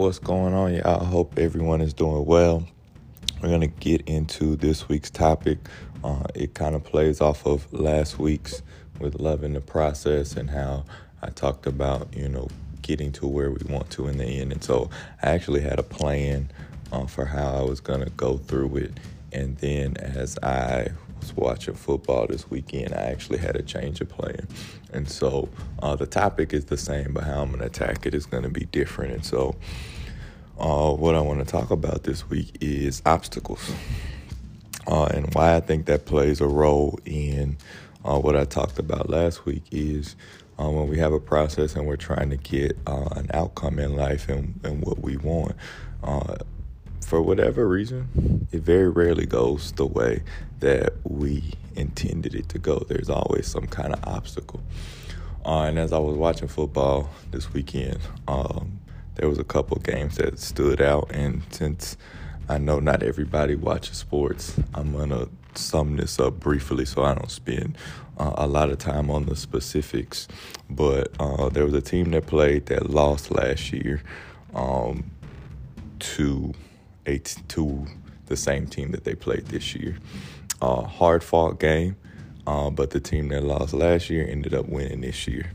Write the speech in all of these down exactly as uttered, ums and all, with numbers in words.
What's going on, y'all? I hope everyone is doing well. We're going to get into this week's topic. Uh, it kind of plays off of last week's with loving the process and how I talked about, you know, getting to where we want to in the end. And so I actually had a plan uh, for how I was going to go through it. And then as I was watching football this weekend, I actually had a change of plan. And so uh, the topic is the same, but how I'm going to attack it is going to be different. And so uh, what I want to talk about this week is obstacles uh, and why I think that plays a role in uh, what I talked about last week is uh, when we have a process and we're trying to get uh, an outcome in life and, and what we want. Uh, For whatever reason, it very rarely goes the way that we intended it to go. There's always some kind of obstacle. Uh, and as I was watching football this weekend, um, there was a couple games that stood out. And since I know not everybody watches sports, I'm going to sum this up briefly so I don't spend uh, a lot of time on the specifics. But uh, there was a team that played that lost last year um, to... to the same team that they played this year. Uh, hard-fought game, uh, but the team that lost last year ended up winning this year.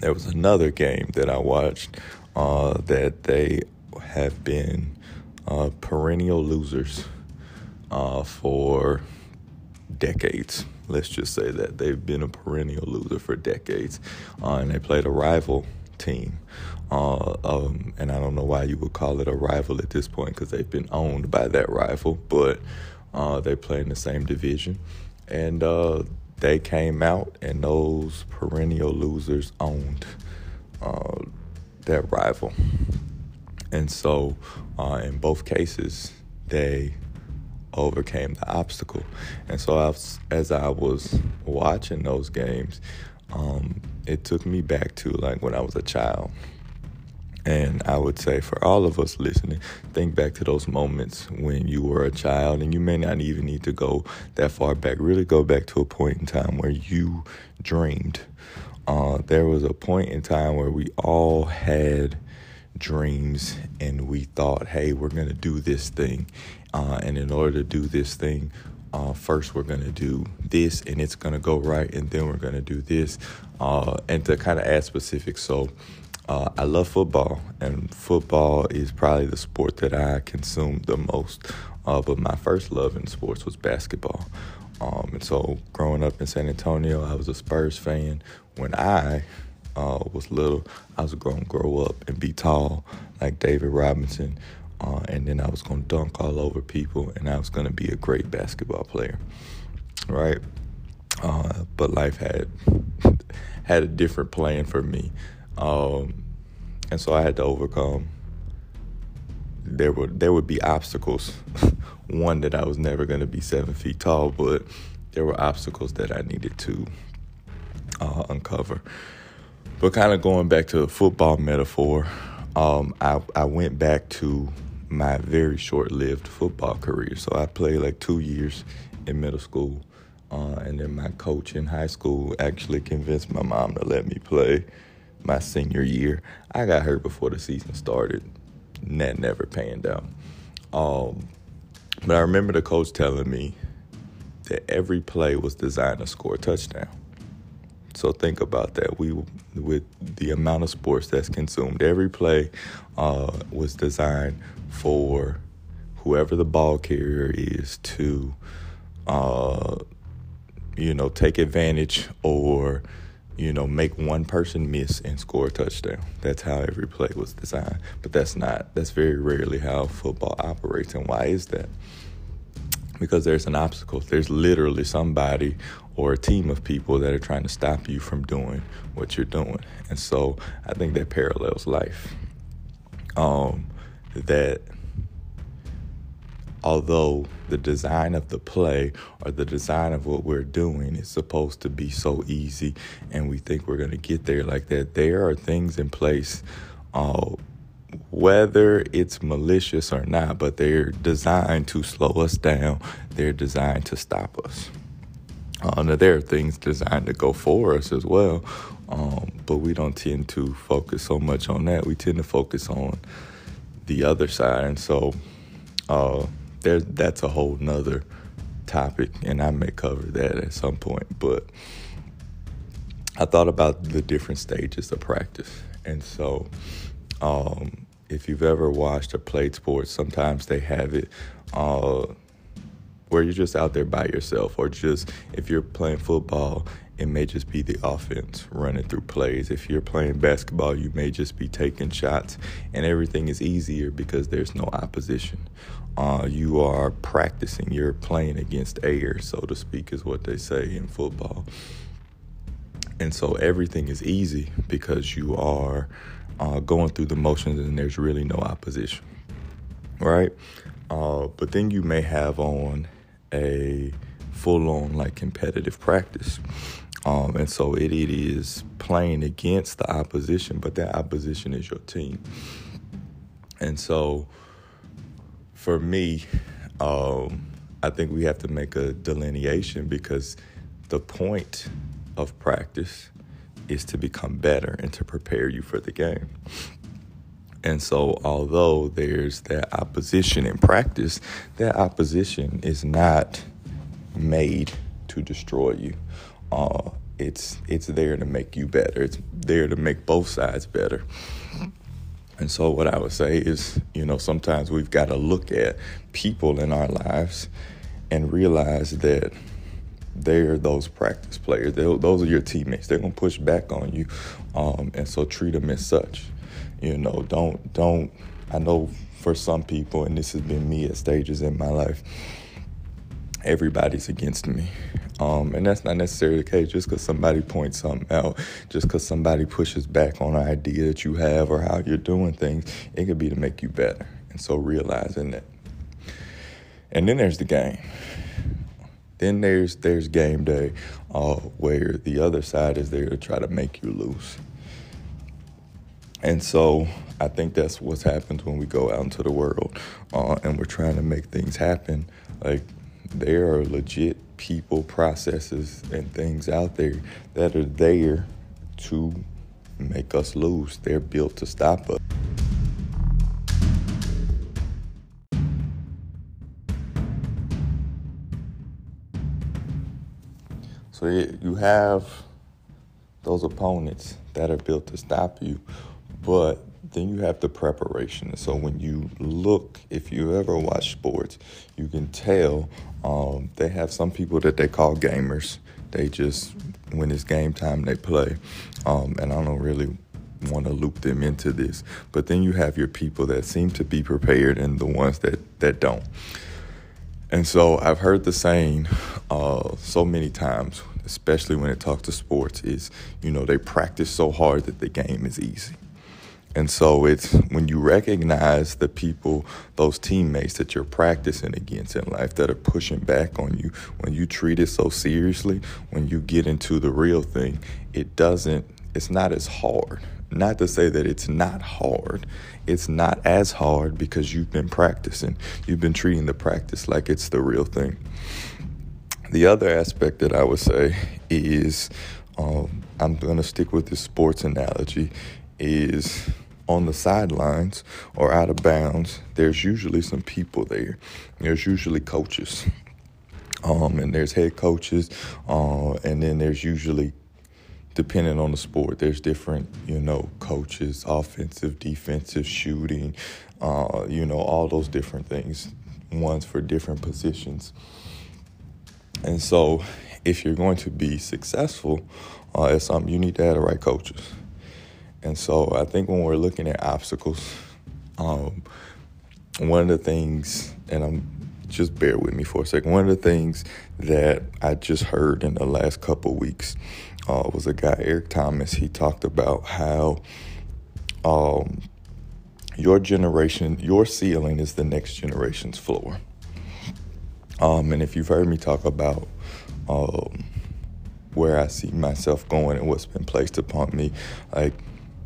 There was another game that I watched uh, that they have been uh, perennial losers uh, for decades. Let's just say that they've been a perennial loser for decades, uh, and they played a rival team. Uh, um, and I don't know why you would call it a rival at this point because they've been owned by that rival, but uh, they play in the same division. And uh, they came out, and those perennial losers owned uh, that rival. And so uh, in both cases, they overcame the obstacle. And so I was, as I was watching those games, um, it took me back to like when I was a child. And I would say for all of us listening, think back to those moments when you were a child, and you may not even need to go that far back. Really go back to a point in time where you dreamed. Uh, there was a point in time where we all had dreams, and we thought, hey, we're going to do this thing. Uh, and in order to do this thing, Uh, first, we're going to do this, and it's going to go right, and then we're going to do this. Uh, and to kind of add specifics, so uh, I love football, and football is probably the sport that I consume the most. Uh, but my first love in sports was basketball. Um, and so growing up in San Antonio, I was a Spurs fan. When I uh, was little, I was going to grow up and be tall like David Robinson. Uh, and then I was going to dunk all over people, and I was going to be a great basketball player, right? Uh, but life had had a different plan for me. Um, and so I had to overcome. There would, there would be obstacles. One, that I was never going to be seven feet tall, but there were obstacles that I needed to uh, uncover. But kind of going back to the football metaphor, um, I, I went back to my very short-lived football career. So I played like two years in middle school, uh, and then my coach in high school actually convinced my mom to let me play my senior year. I got hurt before the season started, and that never panned out. Um, but I remember the coach telling me that every play was designed to score a touchdown. So think about that. We, with the amount of sports that's consumed, every play uh, was designed for whoever the ball carrier is to, uh, you know, take advantage or, you know, make one person miss and score a touchdown. That's how every play was designed. But that's not, that's very rarely how football operates. And why is that? Because there's an obstacle. There's literally somebody or a team of people that are trying to stop you from doing what you're doing. And so I think that parallels life. Um, that although the design of the play or the design of what we're doing is supposed to be so easy and we think we're going to get there like that, there are things in place, uh, whether it's malicious or not, but they're designed to slow us down. They're designed to stop us. Uh, now, there are things designed to go for us as well, um, but we don't tend to focus so much on that. We tend to focus on the other side. And so uh, there, that's a whole nother topic, and I may cover that at some point. But I thought about the different stages of practice. And so um, if you've ever watched or played sports, sometimes they have it uh, where you're just out there by yourself, or just if you're playing football, it may just be the offense running through plays. If you're playing basketball, you may just be taking shots, and everything is easier because there's no opposition. Uh, you are practicing. You're playing against air, so to speak, is what they say in football. And so everything is easy because you are uh, going through the motions, and there's really no opposition, right? Uh, but then you may have on a full-on, like, competitive practice. Um, and so it, it is playing against the opposition, but that opposition is your team. And so for me, um, I think we have to make a delineation, because the point of practice is to become better and to prepare you for the game. And so although there's that opposition in practice, that opposition is not made to destroy you. Uh, it's it's there to make you better. It's there to make both sides better. And so what I would say is, you know, sometimes we've got to look at people in our lives and realize that they're those practice players. They're, those are your teammates. They're going to push back on you. Um, and so treat them as such. You know, don't, don't, I know for some people, and this has been me at stages in my life, everybody's against me. Um, and that's not necessarily the case. Just because somebody points something out, just because somebody pushes back on an idea that you have or how you're doing things, it could be to make you better. And so realizing that. And then there's the game. Then there's there's game day, uh, where the other side is there to try to make you lose. And so I think that's what happens when we go out into the world uh, and we're trying to make things happen. Like, there are legit people, processes, and things out there that are there to make us lose. They're built to stop us. So you have those opponents that are built to stop you, but then you have the preparation. So when you look, if you ever watch sports, you can tell um, they have some people that they call gamers. They just, when it's game time, they play. Um, and I don't really want to loop them into this. But then you have your people that seem to be prepared and the ones that, that don't. And so I've heard the saying uh, so many times, especially when it talks to sports, is, you know, they practice so hard that the game is easy. And so it's when you recognize the people, those teammates that you're practicing against in life that are pushing back on you, when you treat it so seriously, when you get into the real thing, it doesn't, it's not as hard. Not to say that it's not hard. It's not as hard because you've been practicing. You've been treating the practice like it's the real thing. The other aspect that I would say is, um, I'm going to stick with this sports analogy, is on the sidelines or out of bounds, there's usually some people there. There's usually coaches. Um, and there's head coaches. Uh, and then there's usually, depending on the sport, there's different, you know, coaches, offensive, defensive, shooting, uh, you know, all those different things, ones for different positions. And so if you're going to be successful uh, at something, you need to have the right coaches. And so I think when we're looking at obstacles, um, one of the things, and I'm just bear with me for a second, one of the things that I just heard in the last couple weeks Uh, was a guy, Eric Thomas. He talked about how um, your generation, your ceiling is the next generation's floor. Um, and if you've heard me talk about um, where I see myself going and what's been placed upon me, like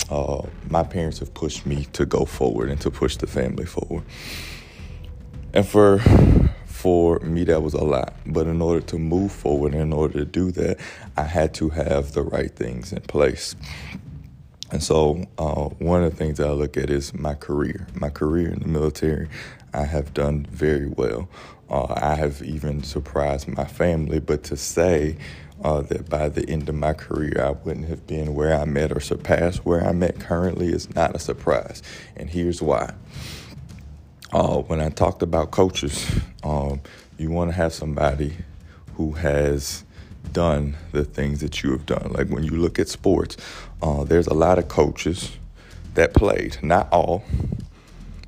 uh, my parents have pushed me to go forward and to push the family forward. And for For me, that was a lot. But in order to move forward, in order to do that, I had to have the right things in place. And so uh, one of the things that I look at is my career, my career in the military. I have done very well. Uh, I have even surprised my family. But to say uh, that by the end of my career, I wouldn't have been where I'm at or surpassed where I'm at currently is not a surprise. And here's why. Uh, when I talked about coaches, um, you want to have somebody who has done the things that you have done. Like when you look at sports, uh, there's a lot of coaches that played, not all,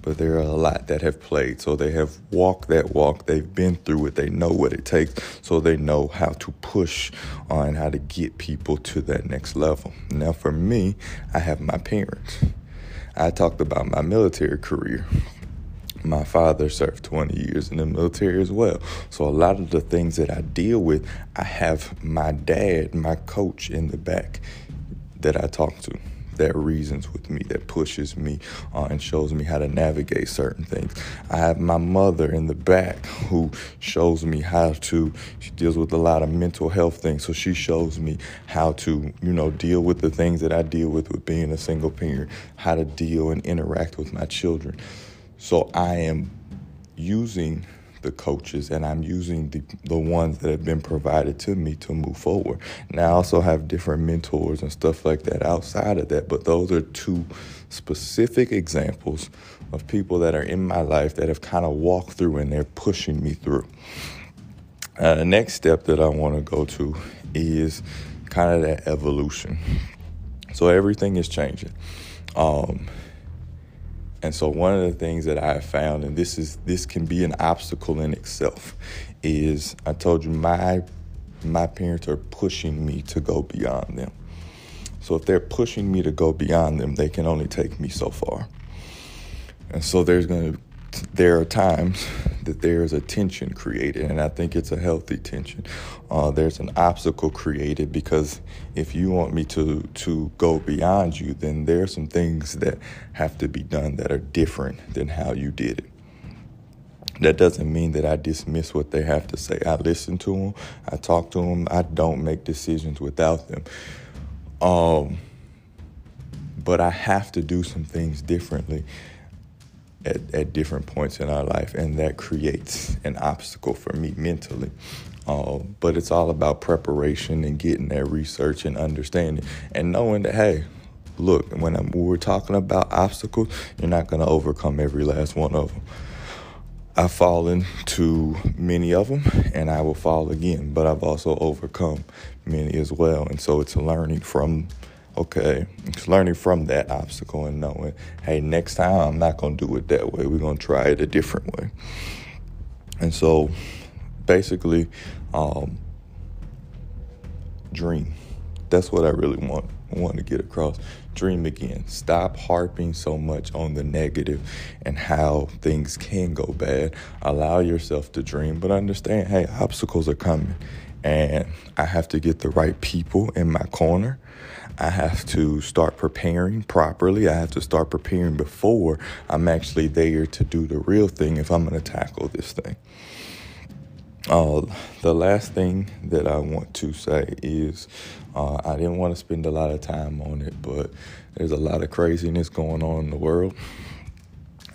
but there are a lot that have played. So they have walked that walk. They've been through it. They know what it takes. So they know how to push on, how to get people to that next level. Now, for me, I have my parents. I talked about my military career. My father served twenty years in the military as well. So a lot of the things that I deal with, I have my dad, my coach in the back that I talk to, that reasons with me, that pushes me uh, and shows me how to navigate certain things. I have my mother in the back who shows me how to, she deals with a lot of mental health things. So she shows me how to, you know, deal with the things that I deal with with being a single parent, how to deal and interact with my children. So I am using the coaches and I'm using the, the ones that have been provided to me to move forward. And I also have different mentors and stuff like that outside of that. But those are two specific examples of people that are in my life that have kind of walked through and they're pushing me through. Uh, the next step that I want to go to is kind of that evolution. So everything is changing. Um And so one of the things that I have found, and this is this can be an obstacle in itself, is I told you my my parents are pushing me to go beyond them. So if they're pushing me to go beyond them, they can only take me so far. And so there's going to there are times that there is a tension created, and I think it's a healthy tension. Uh, there's an obstacle created because if you want me to to go beyond you, then there are some things that have to be done that are different than how you did it. That doesn't mean that I dismiss what they have to say. I listen to them. I talk to them. I don't make decisions without them. Um, but I have to do some things differently At, at different points in our life, and that creates an obstacle for me mentally. Uh, but it's all about preparation and getting that research and understanding and knowing that, hey, look, when, I'm, when we're talking about obstacles, you're not going to overcome every last one of them. I've fallen to many of them, and I will fall again, but I've also overcome many as well. And so it's learning from Okay, it's learning from that obstacle and knowing, hey, next time I'm not going to do it that way. We're going to try it a different way. And so basically, um, dream. That's what I really want, want to get across. Dream again. Stop harping so much on the negative and how things can go bad. Allow yourself to dream, but understand, hey, obstacles are coming. And I have to get the right people in my corner. I have to start preparing properly. I have to start preparing before I'm actually there to do the real thing if I'm going to tackle this thing. Uh, the last thing that I want to say is uh, I didn't want to spend a lot of time on it, but there's a lot of craziness going on in the world.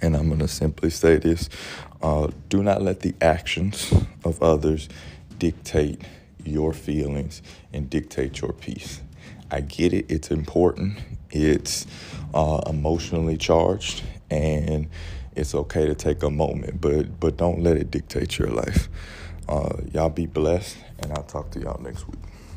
And I'm going to simply say this. Uh, do not let the actions of others dictate your feelings and dictate your peace. I get it. It's important. It's uh, emotionally charged, and it's okay to take a moment, but but don't let it dictate your life. Uh, y'all be blessed, and I'll talk to y'all next week.